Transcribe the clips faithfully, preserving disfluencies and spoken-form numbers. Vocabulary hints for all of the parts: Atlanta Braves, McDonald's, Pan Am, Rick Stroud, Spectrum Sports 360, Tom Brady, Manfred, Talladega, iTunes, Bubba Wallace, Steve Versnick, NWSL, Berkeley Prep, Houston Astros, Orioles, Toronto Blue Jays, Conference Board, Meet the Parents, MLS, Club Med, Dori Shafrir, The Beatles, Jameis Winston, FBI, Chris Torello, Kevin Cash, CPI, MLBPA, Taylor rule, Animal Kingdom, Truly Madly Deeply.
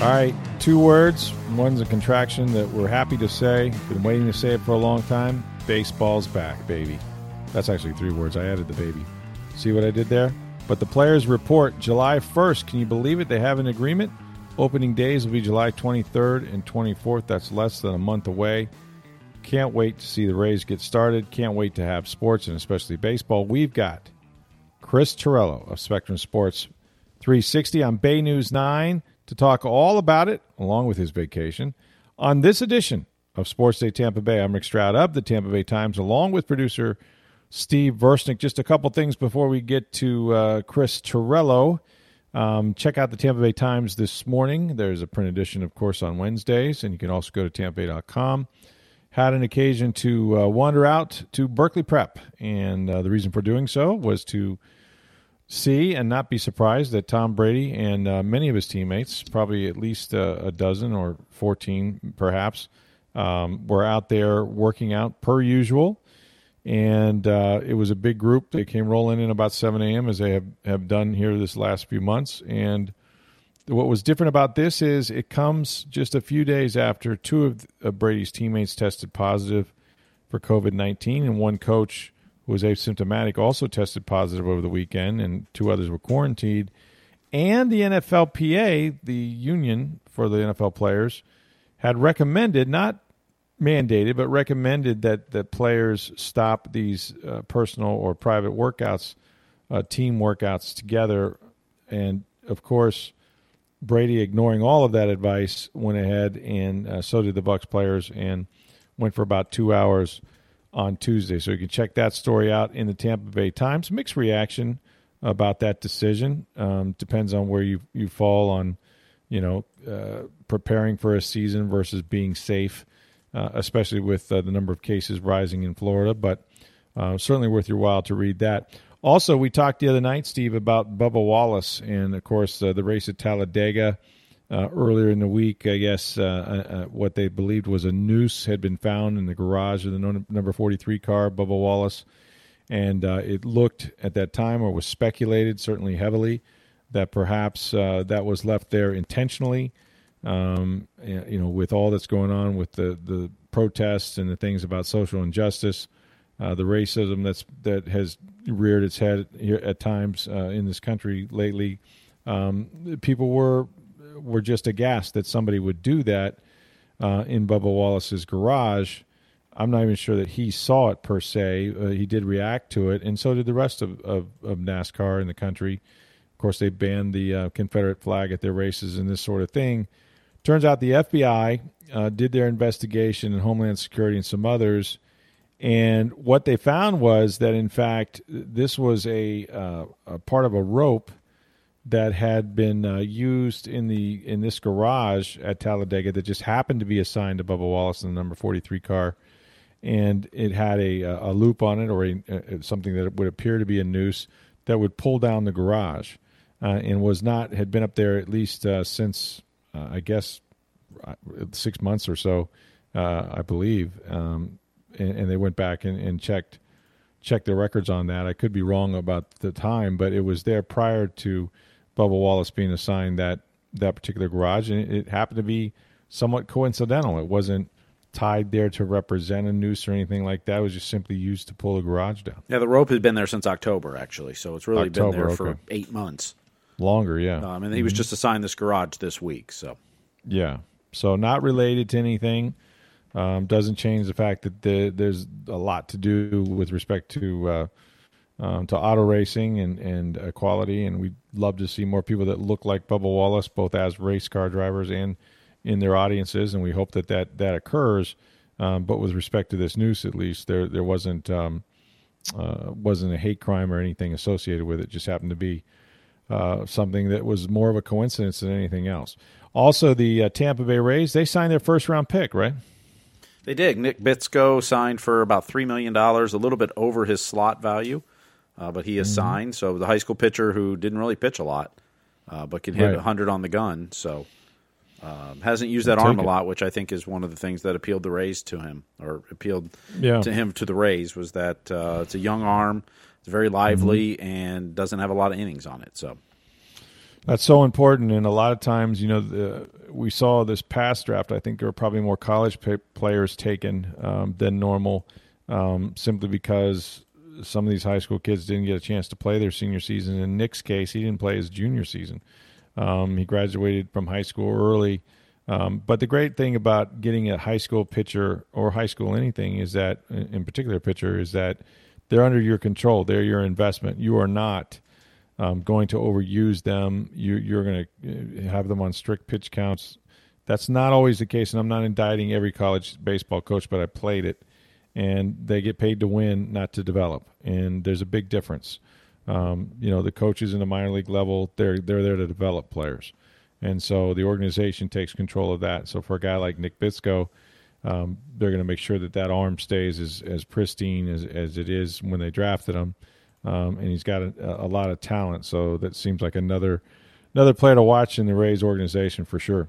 All right, two words. One's a contraction that we're happy to say. Been waiting to say it for a long time. Baseball's back, baby. That's actually three words. I added the baby. See what I did there? But the players report July first. Can you believe it? They have an agreement. Opening days will be July twenty-third and twenty-fourth. That's less than a month away. Can't wait to see the Rays get started. Can't wait to have sports, and especially baseball. We've got Chris Torello of Spectrum Sports three sixty on Bay News nine to talk all about it, along with his vacation. On this edition of Sports Day Tampa Bay, I'm Rick Stroud of the Tampa Bay Times, along with producer Steve Versnick. Just a couple things before we get to uh, Chris Torello. Um, check out the Tampa Bay Times this morning. There's a print edition, of course, on Wednesdays, and you can also go to tampa bay dot com. Had an occasion to uh, wander out to Berkeley Prep, and uh, the reason for doing so was to see and not be surprised that Tom Brady and uh, many of his teammates, probably at least uh, a dozen or fourteen perhaps, um, were out there working out per usual. And uh, it was a big group. They came rolling in about seven a.m. as they have, have done here this last few months. And what was different about this is it comes just a few days after two of, of Brady's teammates tested positive for covid nineteen, and one coach who was asymptomatic also tested positive over the weekend, and two others were quarantined. And the N F L P A, the union for the N F L players, had recommended, not mandated, but recommended that the players stop these uh, personal or private workouts, uh, team workouts together. And, of course, Brady, ignoring all of that advice, went ahead, and uh, so did the Bucs players, and went for about two hours on Tuesday. So you can check that story out in the Tampa Bay Times. Mixed reaction about that decision. Um, depends on where you, you fall on, you know, uh, preparing for a season versus being safe, uh, especially with uh, the number of cases rising in Florida. But uh, certainly worth your while to read that. Also, we talked the other night, Steve, about Bubba Wallace and, of course, uh, the race at Talladega uh, earlier in the week. I guess uh, uh, what they believed was a noose had been found in the garage of the no- number forty-three car, Bubba Wallace, and uh, it looked at that time, or was speculated, certainly heavily, that perhaps uh, that was left there intentionally. Um, you know, with all that's going on with the, the protests and the things about social injustice, Uh, the racism that's that has reared its head here at times uh, in this country lately, um, people were were just aghast that somebody would do that uh, in Bubba Wallace's garage. I'm not even sure that he saw it per se. Uh, he did react to it, and so did the rest of, of, of NASCAR in the country. Of course, they banned the uh, Confederate flag at their races and this sort of thing. Turns out the F B I uh, did their investigation, and Homeland Security and some others. And what they found was that, in fact, this was a, uh, a part of a rope that had been uh, used in the in this garage at Talladega that just happened to be assigned to Bubba Wallace in the number forty-three car, and it had a a loop on it, or a, a, something that would appear to be a noose that would pull down the garage, uh, and was not had been up there at least uh, since uh, I guess six months or so, uh, I believe. Um, And they went back and, and checked checked their records on that. I could be wrong about the time, but it was there prior to Bubba Wallace being assigned that, that particular garage, and it happened to be somewhat coincidental. It wasn't tied there to represent a noose or anything like that. It was just simply used to pull the garage down. Yeah, the rope had been there since October, actually, so it's really October, been there for okay. eight months. Longer, yeah. Um, and he was mm-hmm. just assigned this garage this week. So yeah, so not related to anything. Um, doesn't change the fact that the, there's a lot to do with respect to uh, um, to auto racing and, and equality, and we'd love to see more people that look like Bubba Wallace, both as race car drivers and in their audiences, and we hope that that, that occurs. Um, but with respect to this noose, at least, there there wasn't um, uh, wasn't a hate crime or anything associated with it. Just happened to be uh, something that was more of a coincidence than anything else. Also, the uh, Tampa Bay Rays, they signed their first-round pick, right? They did. Nick Bitsko signed for about three million dollars, a little bit over his slot value, uh, but he is mm-hmm. signed. So the high school pitcher who didn't really pitch a lot, uh, but can hit right. one hundred on the gun. So um, hasn't used that I'll arm a lot, which I think is one of the things that appealed the Rays to him, or appealed yeah. to him to the Rays, was that uh, it's a young arm, it's very lively, mm-hmm. and doesn't have a lot of innings on it. So that's so important, and a lot of times, you know, the, we saw this past draft, I think there were probably more college pay- players taken um, than normal, um, simply because some of these high school kids didn't get a chance to play their senior season. In Nick's case, he didn't play his junior season. Um, he graduated from high school early. Um, but the great thing about getting a high school pitcher or high school anything is that, in particular pitcher, is that they're under your control. They're your investment. You are not Um, going to overuse them. You, you're going to have them on strict pitch counts. That's not always the case, and I'm not indicting every college baseball coach, but I played it, and they get paid to win, not to develop, and there's a big difference. Um, you know, the coaches in the minor league level, they're they're there to develop players, and so the organization takes control of that. So for a guy like Nick Bitsko, um, they're going to make sure that that arm stays as, as pristine as, as it is when they drafted him. Um, and he's got a, a lot of talent, so that seems like another another player to watch in the Rays organization for sure.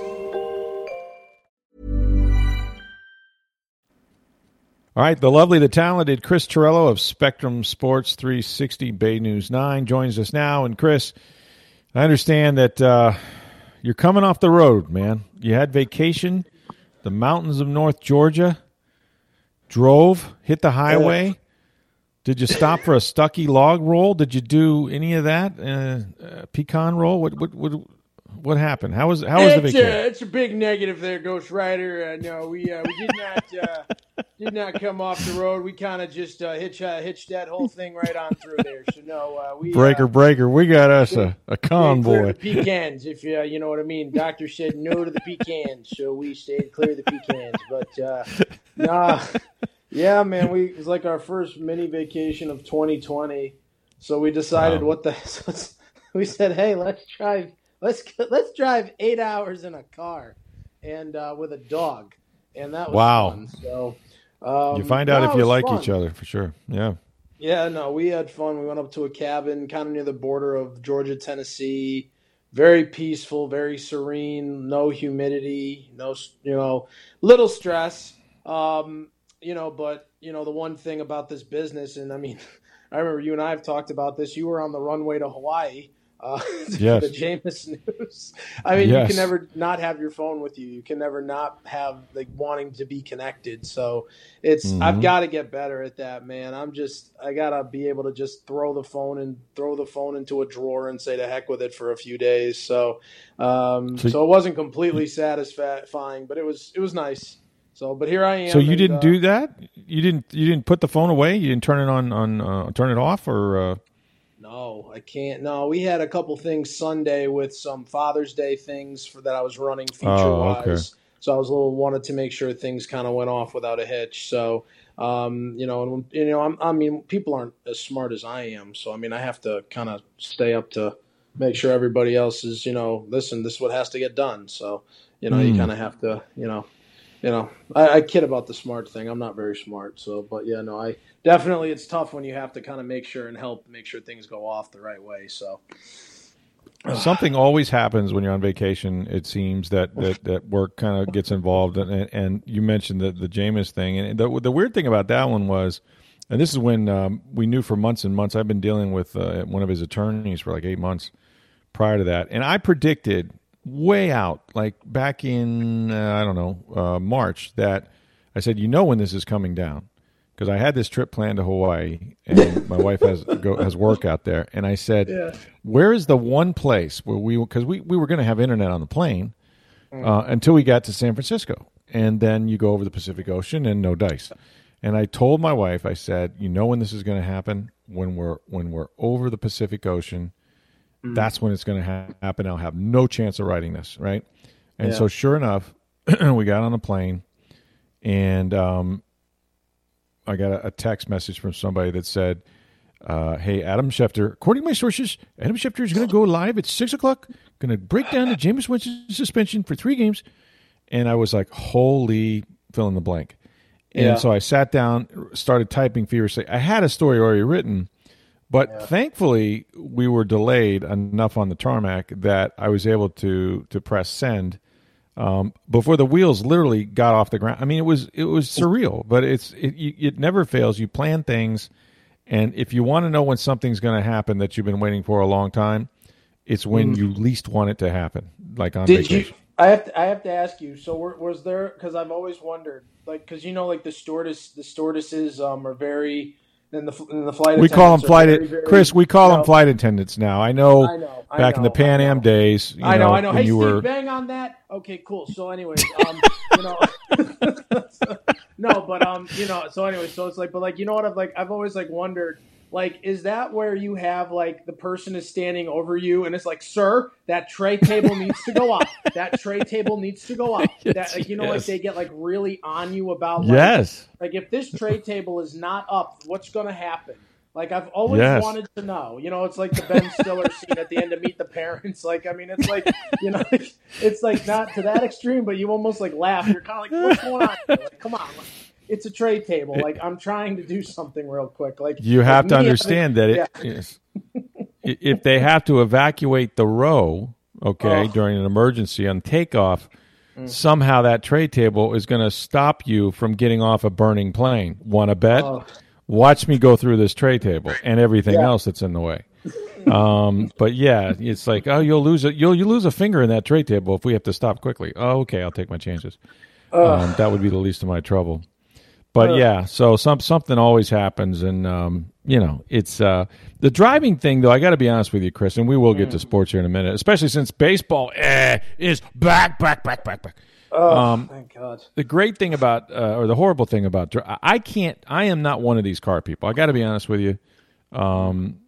All right, the lovely, the talented Chris Torello of Spectrum Sports three sixty Bay News nine joins us now. And Chris, I understand that uh, you're coming off the road, man. You had vacation, the mountains of North Georgia. Drove, hit the highway. Yeah. Did you stop for a Stucky log roll? Did you do any of that? Uh, uh, pecan roll? What what what what happened? How was how was the vacation? A, it's a big negative there, Ghost Rider. Uh, no, we uh, we did not uh, did not come off the road. We kind of just uh, hitch uh, hitched that whole thing right on through there. So no, uh, we breaker uh, breaker. We got us a, a convoy. Pecans, if you uh, you know what I mean. Doctor said no to the pecans, so we stayed clear of the pecans. But uh, nah. Yeah, man, we it was like our first mini vacation of twenty twenty, so we decided wow. what the so we said, hey, let's drive, let's let's drive eight hours in a car, and uh, with a dog, and that was wow. fun. So um, you find out no, if you like fun. Each other for sure. Yeah, yeah, no, we had fun. We went up to a cabin kind of near the border of Georgia, Tennessee. Very peaceful, very serene, no humidity, no you know, little stress. Um, You know, but, you know, the one thing about this business, and I mean, I remember you and I have talked about this. You were on the runway to Hawaii uh, yes. for the Jameis News. I mean, yes. you can never not have your phone with you. You can never not have, like, wanting to be connected. So it's mm-hmm. I've got to get better at that, man. I'm just I got to be able to just throw the phone and throw the phone into a drawer and say to heck with it for a few days. So um, so, so it wasn't completely satisfying, but it was it was nice. So, but here I am. So you and, didn't uh, do that? You didn't. You didn't put the phone away. You didn't turn it on. On uh, turn it off or. Uh... No, I can't. No, we had a couple things Sunday with some Father's Day things for that I was running feature wise. Oh, okay. So I was a little wanted to make sure things kind of went off without a hitch. So um, you know, and you know, I'm, I mean, people aren't as smart as I am. So I mean, I have to kind of stay up to make sure everybody else is. You know, listen, this is what has to get done. So you know, mm. you kind of have to. You know. You know, I, I kid about the smart thing. I'm not very smart. So, but yeah, no, I definitely, it's tough when you have to kind of make sure and help make sure things go off the right way. So something always happens when you're on vacation. It seems that, that, that work kind of gets involved. And, and you mentioned the, the Jameis thing. And the, the weird thing about that one was, and this is when um, we knew for months and months, I've been dealing with uh, one of his attorneys for like eight months prior to that. And I predicted way out, like back in, uh, I don't know, uh, March, that I said, you know when this is coming down, because I had this trip planned to Hawaii, and my wife has go, has work out there. And I said, yeah. where is the one place where we, because we, we were going to have internet on the plane uh, until we got to San Francisco. And then you go over the Pacific Ocean and no dice. And I told my wife, I said, you know when this is going to happen? When we're when we're over the Pacific Ocean, mm. that's when it's going to ha- happen. I'll have no chance of writing this, right? And yeah. so sure enough, we got on the plane, and um, I got a, a text message from somebody that said, uh, hey, Adam Schefter, according to my sources, Adam Schefter is going to go live at six o'clock, going to break down the Jameis Winston suspension for three games. And I was like, holy fill in the blank. And yeah. so I sat down, started typing feverishly. I had a story already written, but yeah. thankfully we were delayed enough on the tarmac that I was able to to press send um, before the wheels literally got off the ground. I mean, it was it was surreal, but it's it it never fails. You plan things, and if you want to know when something's going to happen that you've been waiting for a long time, it's when mm. you least want it to happen, like on Did vacation. You- I have to, I have to ask you. So was there? Because I've always wondered, like, because you know, like the stewardess, the stewardesses um, are very. Then the and the flight. We call them flight. Very, very, Chris, we call you know, them flight attendants now. I know. I know. I back know, in the Pan Am days, you I know. know I know. Hey, you Steve, were... bang on that. Okay, cool. So, anyways, um, you know, so, no, but um, you know, so anyway, so it's like, but like, you know what? I've like, I've always like wondered. Like, is that where you have, like, the person is standing over you and it's like, sir, that tray table needs to go up. That tray table needs to go up. Yes, that, like, you know, yes. like, they get, like, really on you about, like, yes. like if this tray table is not up, what's going to happen? Like, I've always yes. wanted to know. You know, it's like the Ben Stiller scene at the end of Meet the Parents. Like, I mean, it's like, you know, like, it's, like, not to that extreme, but you almost, like, laugh. You're kind of like, what's going on here? Like, come on, like, it's a tray table. Like, I'm trying to do something real quick. Like, you have like to understand having, that it, yeah. if they have to evacuate the row, okay, oh. during an emergency on takeoff, mm. somehow that tray table is going to stop you from getting off a burning plane. Want to bet? Oh. Watch me go through this tray table and everything yeah. else that's in the way. um, but yeah, it's like, oh, you'll lose a you'll you lose a finger in that tray table if we have to stop quickly. Oh, okay, I'll take my chances. Oh. Um, that would be the least of my trouble. But yeah, so some something always happens, and um, you know, it's uh, the driving thing. Though I got to be honest with you, Chris, and we will get to sports here in a minute, especially since baseball eh, is back, back, back, back, back. Oh, um, thank God! The great thing about, uh, or the horrible thing about, I can't. I am not one of these car people. I got to be honest with you. Um,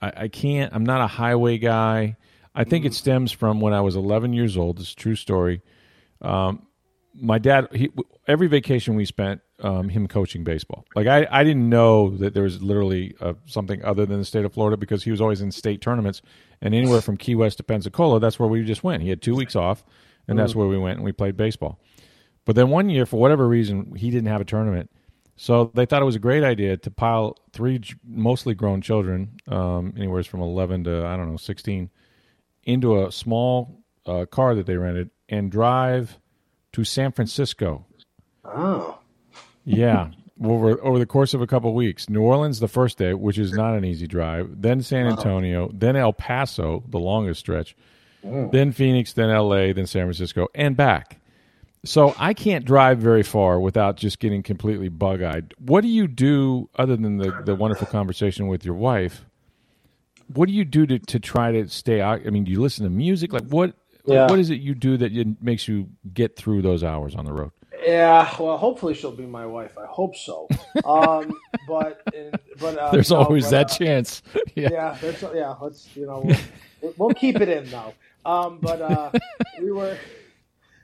I, I can't. I'm not a highway guy. I think mm. it stems from when I was eleven years old. It's a true story. Um, my dad. He, every vacation we spent. Um, him coaching baseball. Like, I, I didn't know that there was literally uh, something other than the state of Florida, because he was always in state tournaments, and anywhere from Key West to Pensacola, that's where we just went. He had two weeks off, and that's where we went, and we played baseball. But then one year, for whatever reason, he didn't have a tournament. So they thought it was a great idea to pile three mostly grown children, um, anywhere from eleven to, I don't know, sixteen, into a small uh, car that they rented and drive to San Francisco. Oh. Yeah, over over the course of a couple of weeks. New Orleans the first day, which is not an easy drive, then San Antonio, then El Paso, the longest stretch, oh. then Phoenix, then L A, then San Francisco, and back. So I can't drive very far without just getting completely bug-eyed. What do you do, other than the, the wonderful conversation with your wife, what do you do to, to try to stay out? I mean, do you listen to music? Like, what yeah. what is it you do that it makes you get through those hours on the road? Yeah, well, hopefully she'll be my wife. I hope so. Um, but but uh, there's no, always but, that uh, chance. Yeah, yeah, there's, yeah. Let's you know we'll, we'll keep it in though. Um, but uh, we were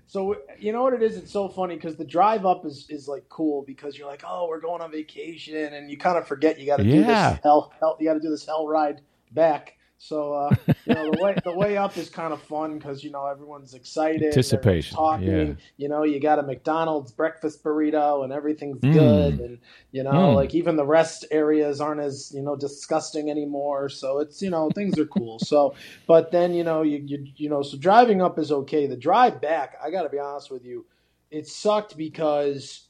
so we, you know what it is. It's so funny because the drive up is, is like cool because you're like, oh, we're going on vacation, and you kind of forget you got to yeah. do this hell, hell you got to do this hell ride back. So uh, you know the way the way up is kind of fun because you know everyone's excited, anticipation, talking. Yeah. You know you got a McDonald's breakfast burrito and everything's mm. good, and you know mm. like even the rest areas aren't as you know disgusting anymore. So it's you know things are cool. So but then you know you you you know so driving up is okay. The drive back, I got to be honest with you, it sucked because.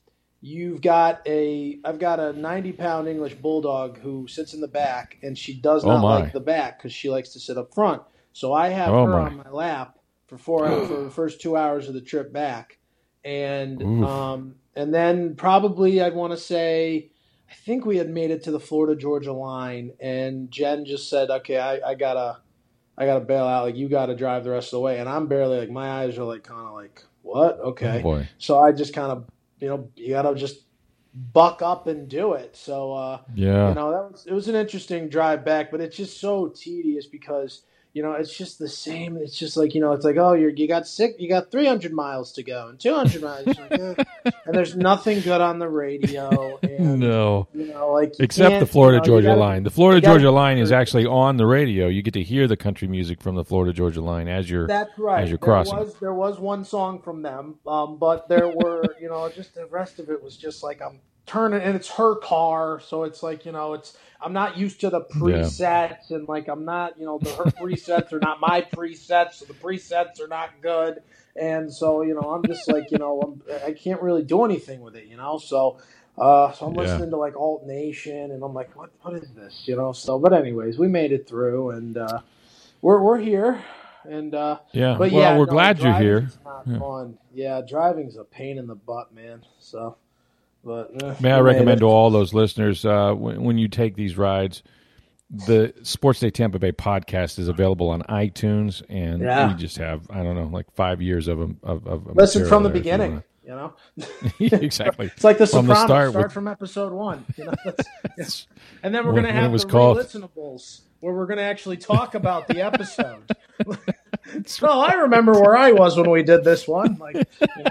You've got a, I've got a ninety pound English bulldog who sits in the back, and she does not oh like the back because she likes to sit up front. So I have oh her my. on my lap for four for the first two hours of the trip back, and um, And then probably I'd want to say, I think we had made it to the Florida-Georgia line, and Jen just said, okay, I, I gotta, I gotta bail out. Like, you gotta drive the rest of the way. And I'm barely like, my eyes are like, kind of like, what? Okay. Oh boy. So I just kind of, you know, you gotta just buck up and do it. So, uh, yeah, you know, that was, it was an interesting drive back, but it's just so tedious because, you know, it's just the same. It's just like, you know, it's like, oh, you're, you got sick. You got three hundred miles to go and two hundred miles. Like, eh. And there's nothing good on the radio. And, no. You know, like you Except the Florida-Georgia you know, line. The Florida-Georgia line is actually on the radio. You get to hear the country music from the Florida-Georgia line as you're, that's right. as you're crossing. There was, there was one song from them, um, but there were, you know, just the rest of it was just like I'm turning, and it's her car, so it's like, you know, it's I'm not used to the presets, yeah. and like I'm not, you know, the, her presets are not my presets, so the presets are not good, and so, you know, I'm just like, you know, I'm, I can't really do anything with it, you know, so uh, so I'm yeah. listening to like Alt Nation, and I'm like, what what is this, you know? So, but anyways, we made it through, and uh, we're we're here, and uh, yeah, but well, yeah, we're no, glad you're here. Not yeah. fun, yeah, driving's a pain in the butt, man. So. But, uh, May I recommend to all those listeners, uh, when, when you take these rides, the Sports Day Tampa Bay podcast is available on iTunes, and yeah. we just have, I don't know, like five years of them. Of, of Listen from the beginning, you, you know? Exactly. It's like the Sopranos, the start, start with... from episode one. You know? That's, that's... And then we're going to have the called... re-listenables where we're going to actually talk about the episode. Well, I remember where I was when we did this one. Like, you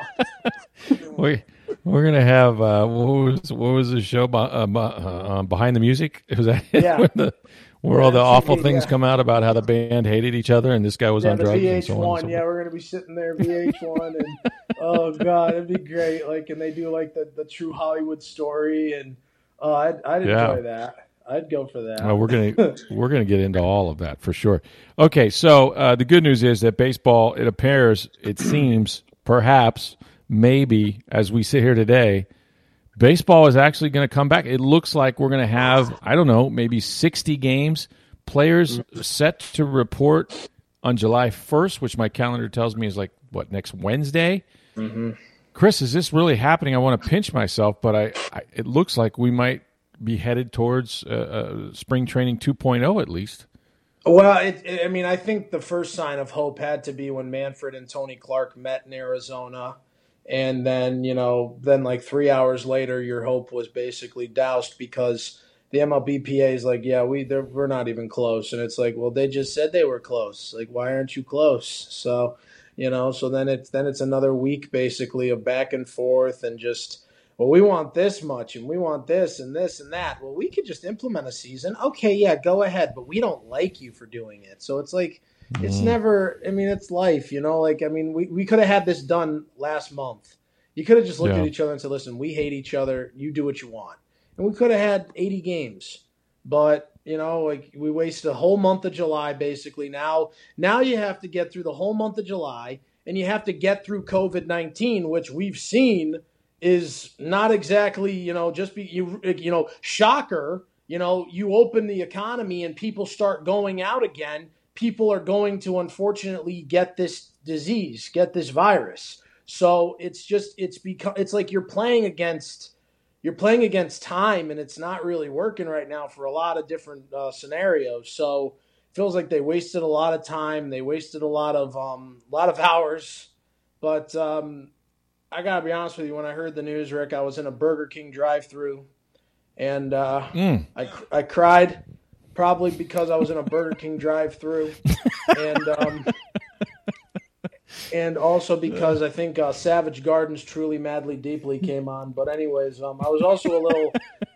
know. we... We're going to have, uh, what was what was the show, uh, uh, Behind the Music? Was that yeah. where, the, where yeah, all the awful yeah. things come out about how the band hated each other and this guy was yeah, on drugs V H one, and so on. And so yeah, on. We're going to be sitting there, V H one, and oh, God, it'd be great. Like, and they do, like, the, the true Hollywood story, and uh, I'd, I'd enjoy yeah. that. I'd go for that. Oh, we're gonna we're gonna get into all of that for sure. Okay, so uh, the good news is that baseball, it appears, it seems, perhaps, maybe, as we sit here today, baseball is actually going to come back. It looks like we're going to have, I don't know, maybe sixty games. Players set to report on July first, which my calendar tells me is like, what, next Wednesday? Mm-hmm. Chris, is this really happening? I want to pinch myself, but I, I it looks like we might be headed towards uh, uh, spring training two point oh at least. Well, it, it, I mean, I think the first sign of hope had to be when Manfred and Tony Clark met in Arizona. And then, you know, then like three hours later, your hope was basically doused because the M L B P A is like, yeah, we we're not even close. And it's like, well, they just said they were close. Like, why aren't you close? So, you know, so then it's then it's another week basically of back and forth and just, well, we want this much and we want this and this and that. Well, we could just implement a season. Okay, yeah, go ahead. But we don't like you for doing it. So it's like. It's never, I mean, it's life, you know, like, I mean, we, we could have had this done last month. You could have just looked yeah. at each other and said, listen, we hate each other. You do what you want. And we could have had eighty games, but you know, like we wasted a whole month of July, basically. Now, now you have to get through the whole month of July and you have to get through COVID nineteen, which we've seen is not exactly, you know, just be, you, you know, shocker, you know, you open the economy and people start going out again. People are going to, unfortunately, get this disease, get this virus. So it's just it's become it's like you're playing against you're playing against time, and it's not really working right now for a lot of different uh, scenarios. So it feels like they wasted a lot of time, they wasted a lot of um a lot of hours. But um, I gotta be honest with you, when I heard the news, Rick, I was in a Burger King drive-through, and uh, mm. I I cried. Probably because I was in a Burger King drive-thru, and um, and also because I think uh, Savage Gardens Truly Madly Deeply came on. But anyways, um, I was also a little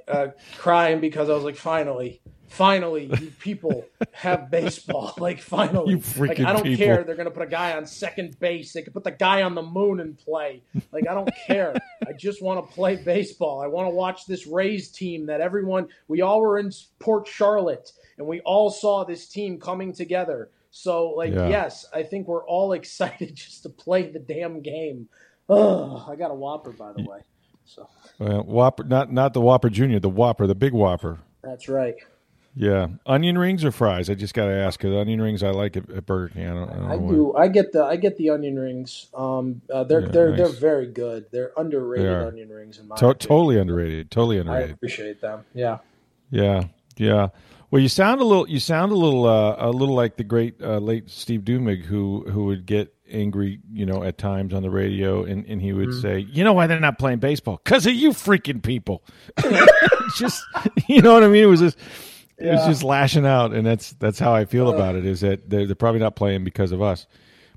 uh, crying because I was like, finally, finally, you people have baseball. Like, finally. You freaking people. Like, I don't people. care. They're going to put a guy on second base. They could put the guy on the moon and play. Like, I don't care. I just want to play baseball. I want to watch this Rays team that everyone – we all were in Port Charlotte, and we all saw this team coming together. So, like, yeah. yes, I think we're all excited just to play the damn game. Ugh, I got a Whopper, by the way. So, well, Whopper, not, not the Whopper Junior, the Whopper, the Big Whopper. That's right. Yeah. Onion rings or fries? I just got to ask, because onion rings I like at, at Burger King. I don't, I don't I know do. What. I get the I get the onion rings. Um, uh, they're yeah, they're nice. They're very good. They're underrated they onion rings in my to- Totally underrated. Totally underrated. I appreciate them. Yeah. Yeah. Yeah. Well, you sound a little you sound a little uh, a little like the great uh, late Steve Dumig, who who would get angry, you know, at times on the radio, and, and he would mm-hmm. say, you know why they're not playing baseball? Because of you freaking people. Just, you know what I mean? It was just yeah. it was just lashing out, and that's that's how I feel uh, about it, is that they're, they're probably not playing because of us.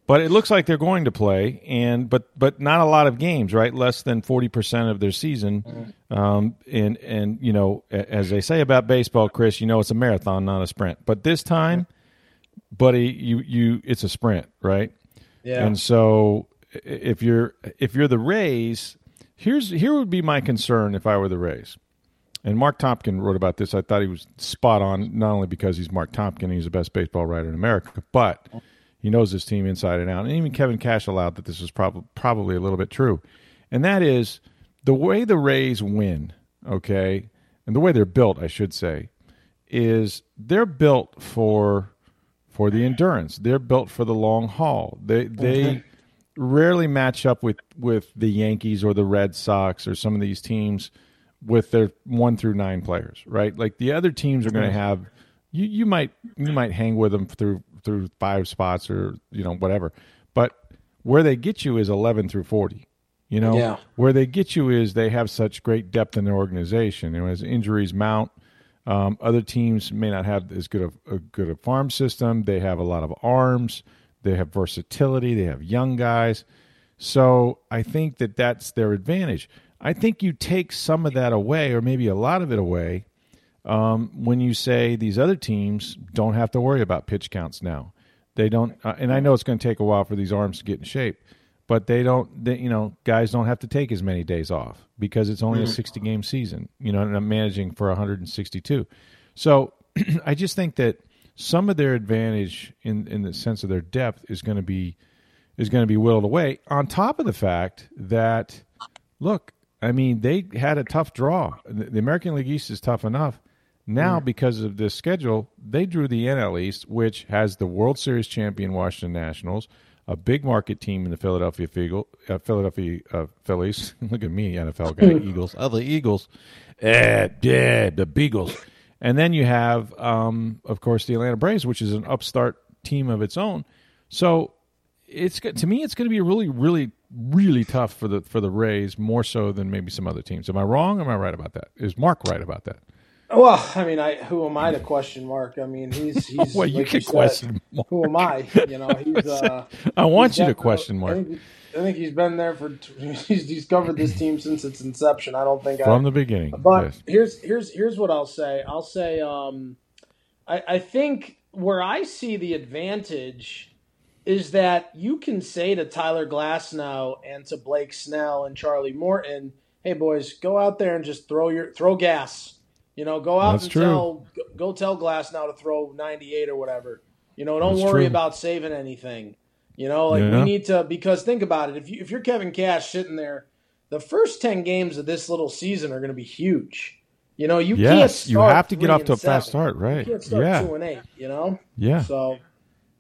But it looks like they're going to play, and but but not a lot of games, right? Less than forty percent of their season. Mm-hmm. Um, and, and, you know, as they say about baseball, Chris, you know it's a marathon, not a sprint. But this time, buddy, you you it's a sprint, right? Yeah. And so if you're if you're the Rays, here's here would be my concern if I were the Rays. And Mark Topkin wrote about this. I thought he was spot on, not only because he's Mark Topkin, he's the best baseball writer in America, but he knows his team inside and out. And even Kevin Cash allowed that this is prob- probably a little bit true. And that is the way the Rays win, okay, and the way they're built, I should say, is they're built for for the endurance. They're built for the long haul. They they okay. rarely match up with, with the Yankees or the Red Sox or some of these teams with their one through nine players, right? Like the other teams are going to have you you might you might hang with them through through five spots or, you know, whatever. But where they get you is eleven through forty, you know? Yeah. Where they get you is they have such great depth in their organization. You know, as injuries mount, um, other teams may not have as good of a good a farm system. They have a lot of arms. They have versatility. They have young guys. So I think that that's their advantage. I think you take some of that away, or maybe a lot of it away, Um, when you say these other teams don't have to worry about pitch counts now. They don't, uh, and I know it's going to take a while for these arms to get in shape, but they don't, they, you know, guys don't have to take as many days off because it's only a sixty-game season, you know, and I'm managing for one hundred sixty-two. So I just think that some of their advantage in, in the sense of their depth is going to be is going to be whittled away, on top of the fact that, look, I mean, they had a tough draw. The American League East is tough enough. Now, because of this schedule, they drew the N L East, which has the World Series champion Washington Nationals, a big market team in the Philadelphia Eagles, uh, Philadelphia uh, Phillies. Look at me, N F L guy, Eagles. Oh, the Eagles. Eh, yeah, the Beagles. And then you have, um, of course, the Atlanta Braves, which is an upstart team of its own. So it's to me, it's going to be really, really, really tough for the for the Rays, more so than maybe some other teams. Am I wrong? Or am I right about that? Is Mark right about that? Well, I mean, I who am I to question Mark? I mean, he's he's. Well, you like can you said, question Mark. Who am I? You know, he's. Uh, I want he's you to question Mark. I think, I think he's been there for. He's, he's covered this team since its inception. I don't think from I, the beginning. But yes. here's here's here's what I'll say. I'll say, um, I, I think where I see the advantage is that you can say to Tyler Glasnow and to Blake Snell and Charlie Morton, "Hey boys, go out there and just throw your throw gas." You know, go out That's and true. tell go tell Glasnow to throw ninety-eight or whatever. You know, don't That's worry true. about saving anything. You know, like yeah. we need to, because think about it. If you if you're Kevin Cash sitting there, the first ten games of this little season are going to be huge. You know, you yes, can't start you have to get off to a seven. fast start, right? You can't start yeah. two and eight. You know, yeah. So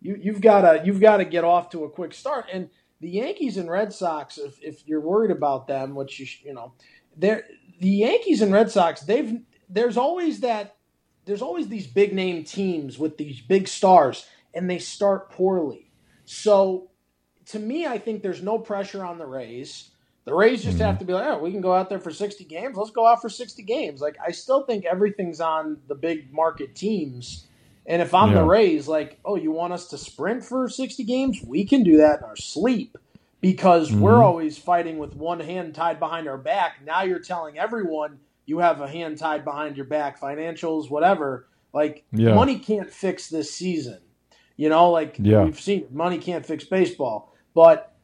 you you've got to you've got to get off to a quick start. And the Yankees and Red Sox, if if you're worried about them, which you you know, they're the Yankees and Red Sox, they've There's always that there's always these big name teams with these big stars, and they start poorly. So to me, I think there's no pressure on the Rays. The Rays just have to be like, oh, we can go out there for sixty games. Let's go out for sixty games. Like, I still think everything's on the big market teams. And if I'm yeah. the Rays, like, oh, you want us to sprint for sixty games? We can do that in our sleep, because mm-hmm. we're always fighting with one hand tied behind our back. Now you're telling everyone you have a hand tied behind your back, financials, whatever. Like, yeah. money can't fix this season. You know, like, yeah. we've seen money can't fix baseball. But,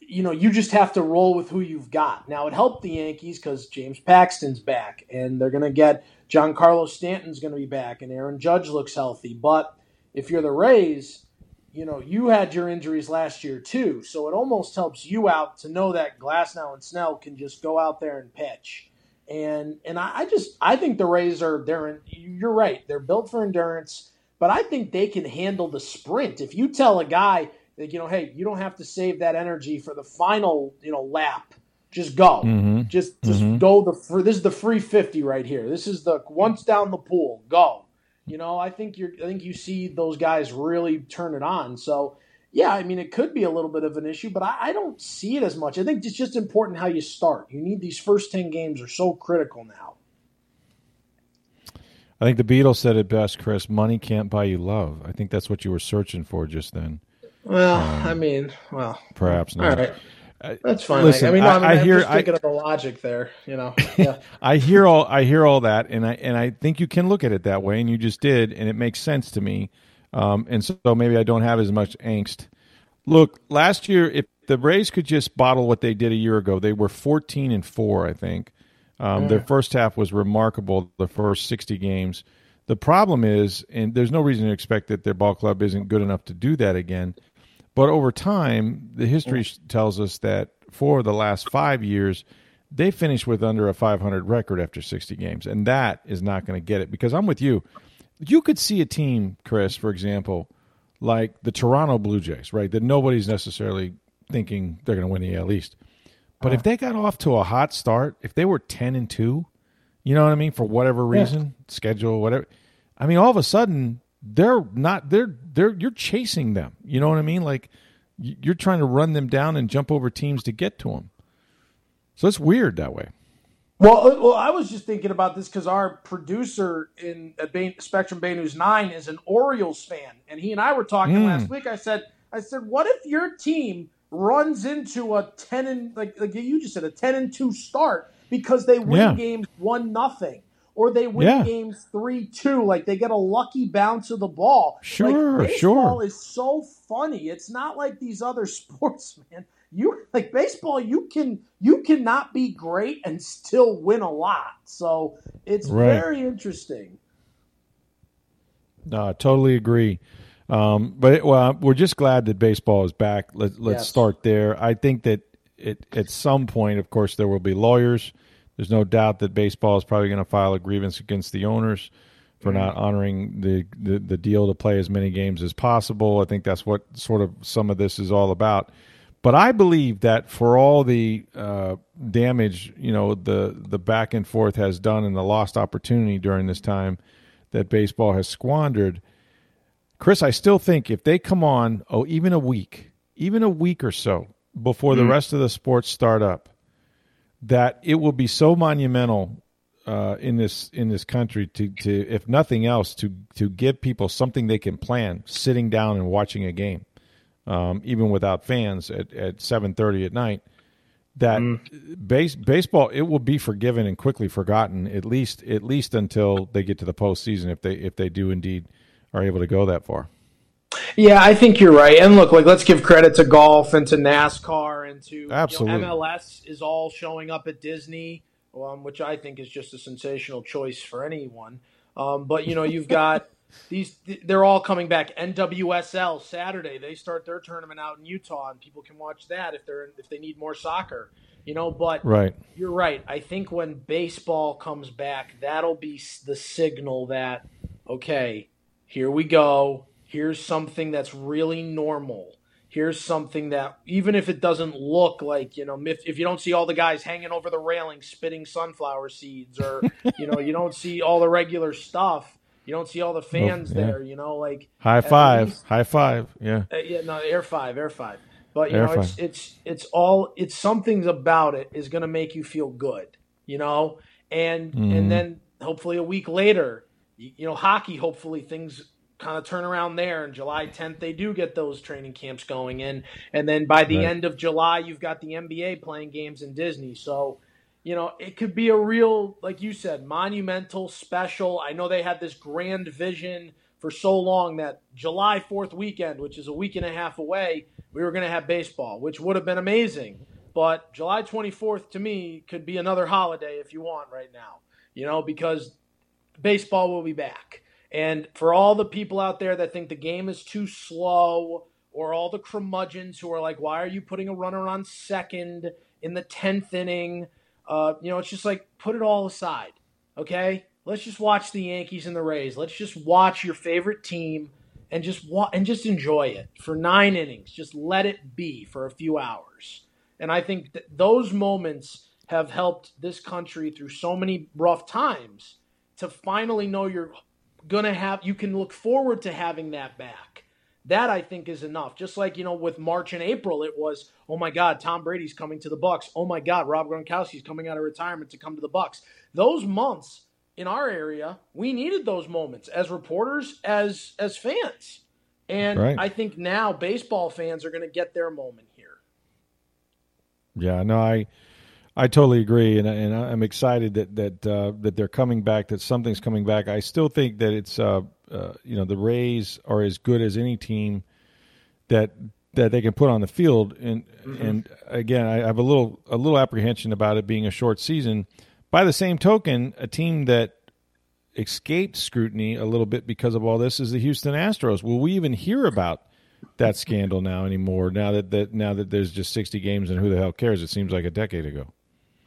you know, you just have to roll with who you've got. Now, it helped the Yankees because James Paxton's back, and they're going to get Giancarlo Stanton's going to be back, and Aaron Judge looks healthy. But if you're the Rays, you know, you had your injuries last year too. So it almost helps you out to know that Glasnow and Snell can just go out there and pitch. And and I, I just I think the Rays are they're you're right, they're built for endurance, but I think they can handle the sprint. If you tell a guy that, you know, hey, you don't have to save that energy for the final, you know, lap. Just go. Mm-hmm. Just just mm-hmm. go the for this is the free fifty right here. This is the once down the pool, go. You know, I think you're I think you see those guys really turn it on. So yeah, I mean, it could be a little bit of an issue, but I, I don't see it as much. I think it's just important how you start. You need these first ten games are so critical now. I think the Beatles said it best, Chris. Money can't buy you love. I think that's what you were searching for just then. Well, um, I mean, well. Perhaps not. All right. That's fine. Listen, I mean, no, I mean I, I I'm hear, just thinking I, of the logic there, you know. Yeah. I hear all I hear all that, and I and I think you can look at it that way, and you just did, and it makes sense to me. Um, and so maybe I don't have as much angst. Look, last year, if the Rays could just bottle what they did a year ago, they were fourteen and four, I think. Um, yeah. Their first half was remarkable, the first sixty games. The problem is, and there's no reason to expect that their ball club isn't good enough to do that again, but over time, the history yeah. tells us that for the last five years, they finished with under a five hundred record after sixty games, and that is not going to get it, because I'm with you. You could see a team, Chris, for example, like the Toronto Blue Jays, right, that nobody's necessarily thinking they're going to win the A L East. But oh. if they got off to a hot start, if they were ten and two, you know what I mean, for whatever reason, yeah. schedule, whatever, I mean, all of a sudden, they're not – they're they're you're chasing them. You know what I mean? Like, you're trying to run them down and jump over teams to get to them. So it's weird that way. Well, well, I was just thinking about this because our producer in Bay, Spectrum Bay News nine is an Orioles fan, and he and I were talking mm. last week. I said, I said, what if your team runs into a ten and like, like you just said, a ten and two start because they win yeah. games one nothing, or they win yeah. games three two, like they get a lucky bounce of the ball. Sure, like, baseball sure. is so funny. It's not like these other sports, man. You like baseball, you can you cannot be great and still win a lot. So it's right. very interesting. No, I totally agree. Um, but it, well, we're just glad that baseball is back. Let, let's yes. start there. I think that it, at some point, of course, there will be lawyers. There's no doubt that baseball is probably going to file a grievance against the owners for not honoring the, the, the deal to play as many games as possible. I think that's what sort of some of this is all about. But I believe that for all the uh, damage, you know, the, the back and forth has done and the lost opportunity during this time that baseball has squandered, Chris, I still think if they come on, oh, even a week, even a week or so before mm-hmm. the rest of the sports start up, that it will be so monumental uh, in this in this country to, to, if nothing else, to to give people something they can plan sitting down and watching a game. Um, even without fans at, at seven thirty at night, that mm. base baseball it will be forgiven and quickly forgotten at least at least until they get to the postseason if they if they do indeed are able to go that far. Yeah, I think you're right. And look, like let's give credit to golf and to NASCAR and to Absolutely. You know, M L S is all showing up at Disney, um, which I think is just a sensational choice for anyone. Um, but you know, you've got. These they're all coming back. N W S L Saturday they start their tournament out in Utah, and people can watch that if they're if they need more soccer, you know. But right. you're right. I think when baseball comes back, that'll be the signal that okay, here we go. Here's something that's really normal. Here's something that even if it doesn't look like, you know, if, if you don't see all the guys hanging over the railing spitting sunflower seeds, or you know you don't see all the regular stuff. You don't see all the fans oh, yeah. there, you know, like high five, least, high five. Yeah. Uh, yeah. No, air five, air five. But, you air know, five. it's, it's, it's all, it's something's about it is going to make you feel good, you know? And, mm. and then hopefully a week later, you, you know, hockey, hopefully things kind of turn around there. And July tenth, they do get those training camps going in. And then by the right. end of July, you've got the N B A playing games in Disney. So, you know, it could be a real, like you said, monumental, special. I know they had this grand vision for so long that July fourth weekend, which is a week and a half away, we were going to have baseball, which would have been amazing. But July twenty-fourth, to me, could be another holiday if you want right now, you know, because baseball will be back. And for all the people out there that think the game is too slow, or all the curmudgeons who are like, why are you putting a runner on second in the tenth inning? Uh, you know, it's just like, put it all aside, okay? Let's just watch the Yankees and the Rays. Let's just watch your favorite team and just wa- and just enjoy it for nine innings. Just let it be for a few hours. And I think that those moments have helped this country through so many rough times to finally know you're going to have – you can look forward to having that back. That, I think, is enough. Just like, you know, with March and April, it was, oh, my God, Tom Brady's coming to the Bucs. Oh, my God, Rob Gronkowski's coming out of retirement to come to the Bucs. Those months in our area, we needed those moments as reporters, as as fans. And right. I think now baseball fans are going to get their moment here. Yeah, no, I I totally agree, and, and I'm excited that that uh, that they're coming back, that something's coming back. I still think that it's uh, uh, you know, the Rays are as good as any team that that they can put on the field, and mm-hmm. and again, I have a little a little apprehension about it being a short season. By the same token, a team that escaped scrutiny a little bit because of all this is the Houston Astros. Will we even hear about that scandal now anymore? Now that, that now that there's just sixty games, and who the hell cares? It seems like a decade ago.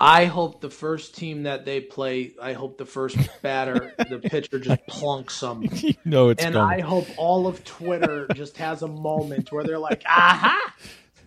I hope the first team that they play, I hope the first batter, the pitcher just plunks them. You know it's and coming. I hope all of Twitter just has a moment where they're like, aha,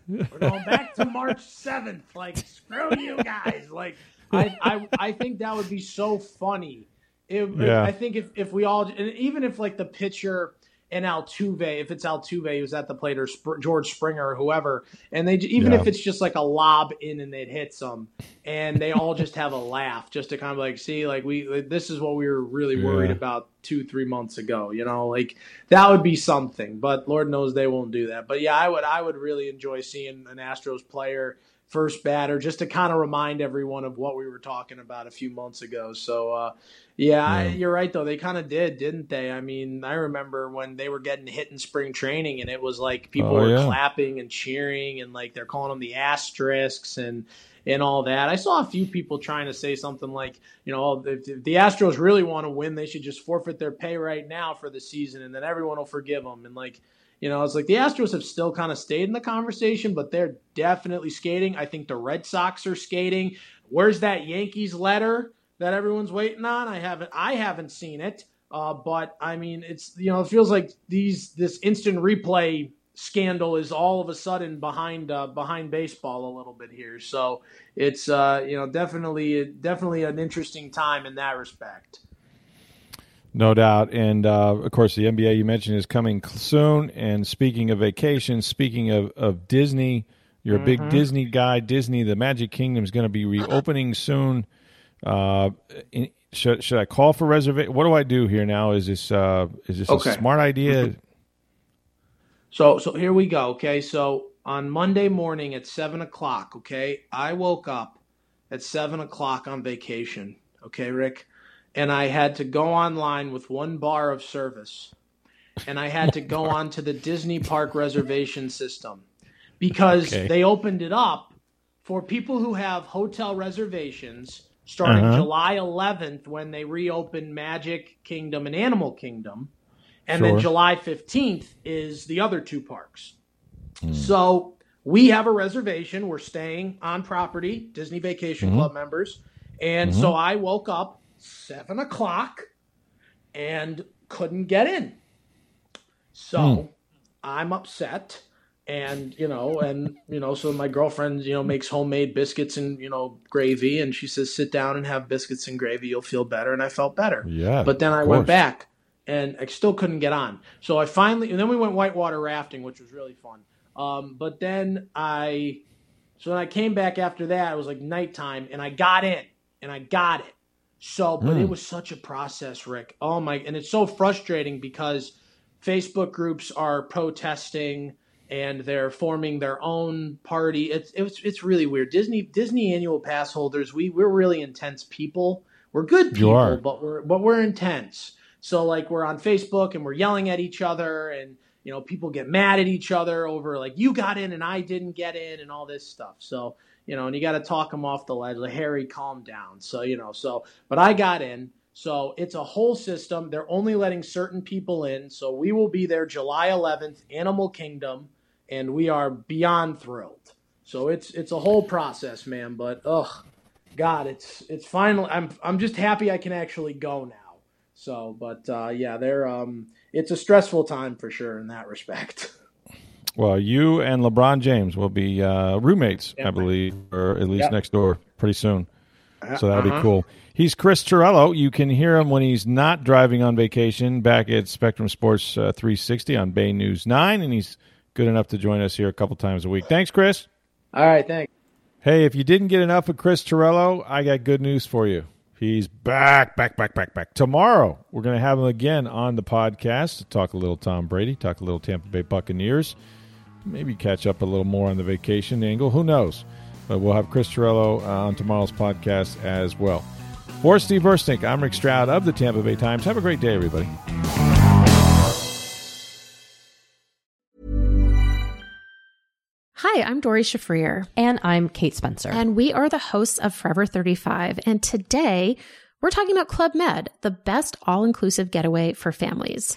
we're going back to March seventh. Like, screw you guys. Like, I I, I think that would be so funny. It, yeah. I think if, if we all, and even if like the pitcher and Altuve, if it's Altuve who's at the plate, or Sp- George Springer or whoever, and they even yeah. if it's just like a lob in and it hits them, and they all just have a laugh, just to kind of like, see, like we like, this is what we were really worried yeah. about two, three months ago, you know, like that would be something. But Lord knows they won't do that. But yeah, I would I would really enjoy seeing an Astros player first batter, just to kind of remind everyone of what we were talking about a few months ago. So, uh, yeah, yeah. I, you're right, though. They kind of did, didn't they? I mean, I remember when they were getting hit in spring training, and it was like people oh, were yeah. clapping and cheering, and like they're calling them the asterisks and and all that. I saw a few people trying to say something like, you know, if, if the Astros really want to win, they should just forfeit their pay right now for the season, and then everyone will forgive them. And like, you know, it's like the Astros have still kind of stayed in the conversation, but they're definitely skating. I think the Red Sox are skating. Where's that Yankees letter that everyone's waiting on? I haven't, I haven't seen it. Uh, but I mean, it's, you know, it feels like these this instant replay scandal is all of a sudden behind uh, behind baseball a little bit here. So it's uh, you know, definitely definitely an interesting time in that respect. No doubt. And, uh, of course, the N B A you mentioned is coming soon. And speaking of vacation, speaking of, of Disney, you're mm-hmm. a big Disney guy. Disney, the Magic Kingdom, is going to be reopening soon. Uh, in, should, should I call for reservation? What do I do here now? Is this uh, is this okay. a smart idea? So, so here we go, okay? So on Monday morning at seven o'clock, okay, I woke up at seven o'clock on vacation, okay, Rick? And I had to go online with one bar of service, and I had to go on to the Disney park reservation system, because okay. they opened it up for people who have hotel reservations starting uh-huh. July eleventh, when they reopen Magic Kingdom and Animal Kingdom. And sure. then July fifteenth is the other two parks. Mm. So we have a reservation. We're staying on property, Disney Vacation mm-hmm. Club members. And mm-hmm. so I woke up Seven o'clock, and couldn't get in. So mm. I'm upset, and you know, and you know, so my girlfriend, you know, makes homemade biscuits and you know gravy, and she says, "Sit down and have biscuits and gravy. You'll feel better." And I felt better. Yeah. But then I course. went back, and I still couldn't get on. So I finally, and then we went whitewater rafting, which was really fun. Um, but then I, so when I came back after that, it was like nighttime, and I got in, and I got it. So, but mm. it was such a process, Rick. Oh my, and it's so frustrating because Facebook groups are protesting and they're forming their own party. It's it's it's really weird. Disney Disney annual pass holders, we we're really intense people. We're good people, but we're but we're intense. So like we're on Facebook and we're yelling at each other, and you know, people get mad at each other over like, you got in and I didn't get in and all this stuff. So you know, and you got to talk him off the ledge. Like, Harry, calm down. So, you know, so, but I got in. So it's a whole system. They're only letting certain people in. So we will be there July eleventh, Animal Kingdom, and we are beyond thrilled. So it's, it's a whole process, man, but ugh, God, it's it's finally. I'm I'm just happy I can actually go now. So, but uh, yeah, they're um, it's a stressful time for sure in that respect. Well, you and LeBron James will be uh, roommates, yep. I believe, or at least yep. next door pretty soon. So that'll uh-huh. be cool. He's Chris Torello. You can hear him when he's not driving on vacation back at Spectrum Sports uh, three sixty on Bay News nine, and he's good enough to join us here a couple times a week. Thanks, Chris. All right, thanks. Hey, if you didn't get enough of Chris Torello, I got good news for you. He's back, back, back, back, back. Tomorrow, we're going to have him again on the podcast to talk a little Tom Brady, talk a little Tampa Bay Buccaneers, maybe catch up a little more on the vacation angle. Who knows? But we'll have Chris Torello on tomorrow's podcast as well. For Steve Versnick, I'm Rick Stroud of the Tampa Bay Times. Have a great day, everybody. Hi, I'm Dori Shafrir. And I'm Kate Spencer. And we are the hosts of Forever thirty-five. And today, we're talking about Club Med, the best all-inclusive getaway for families.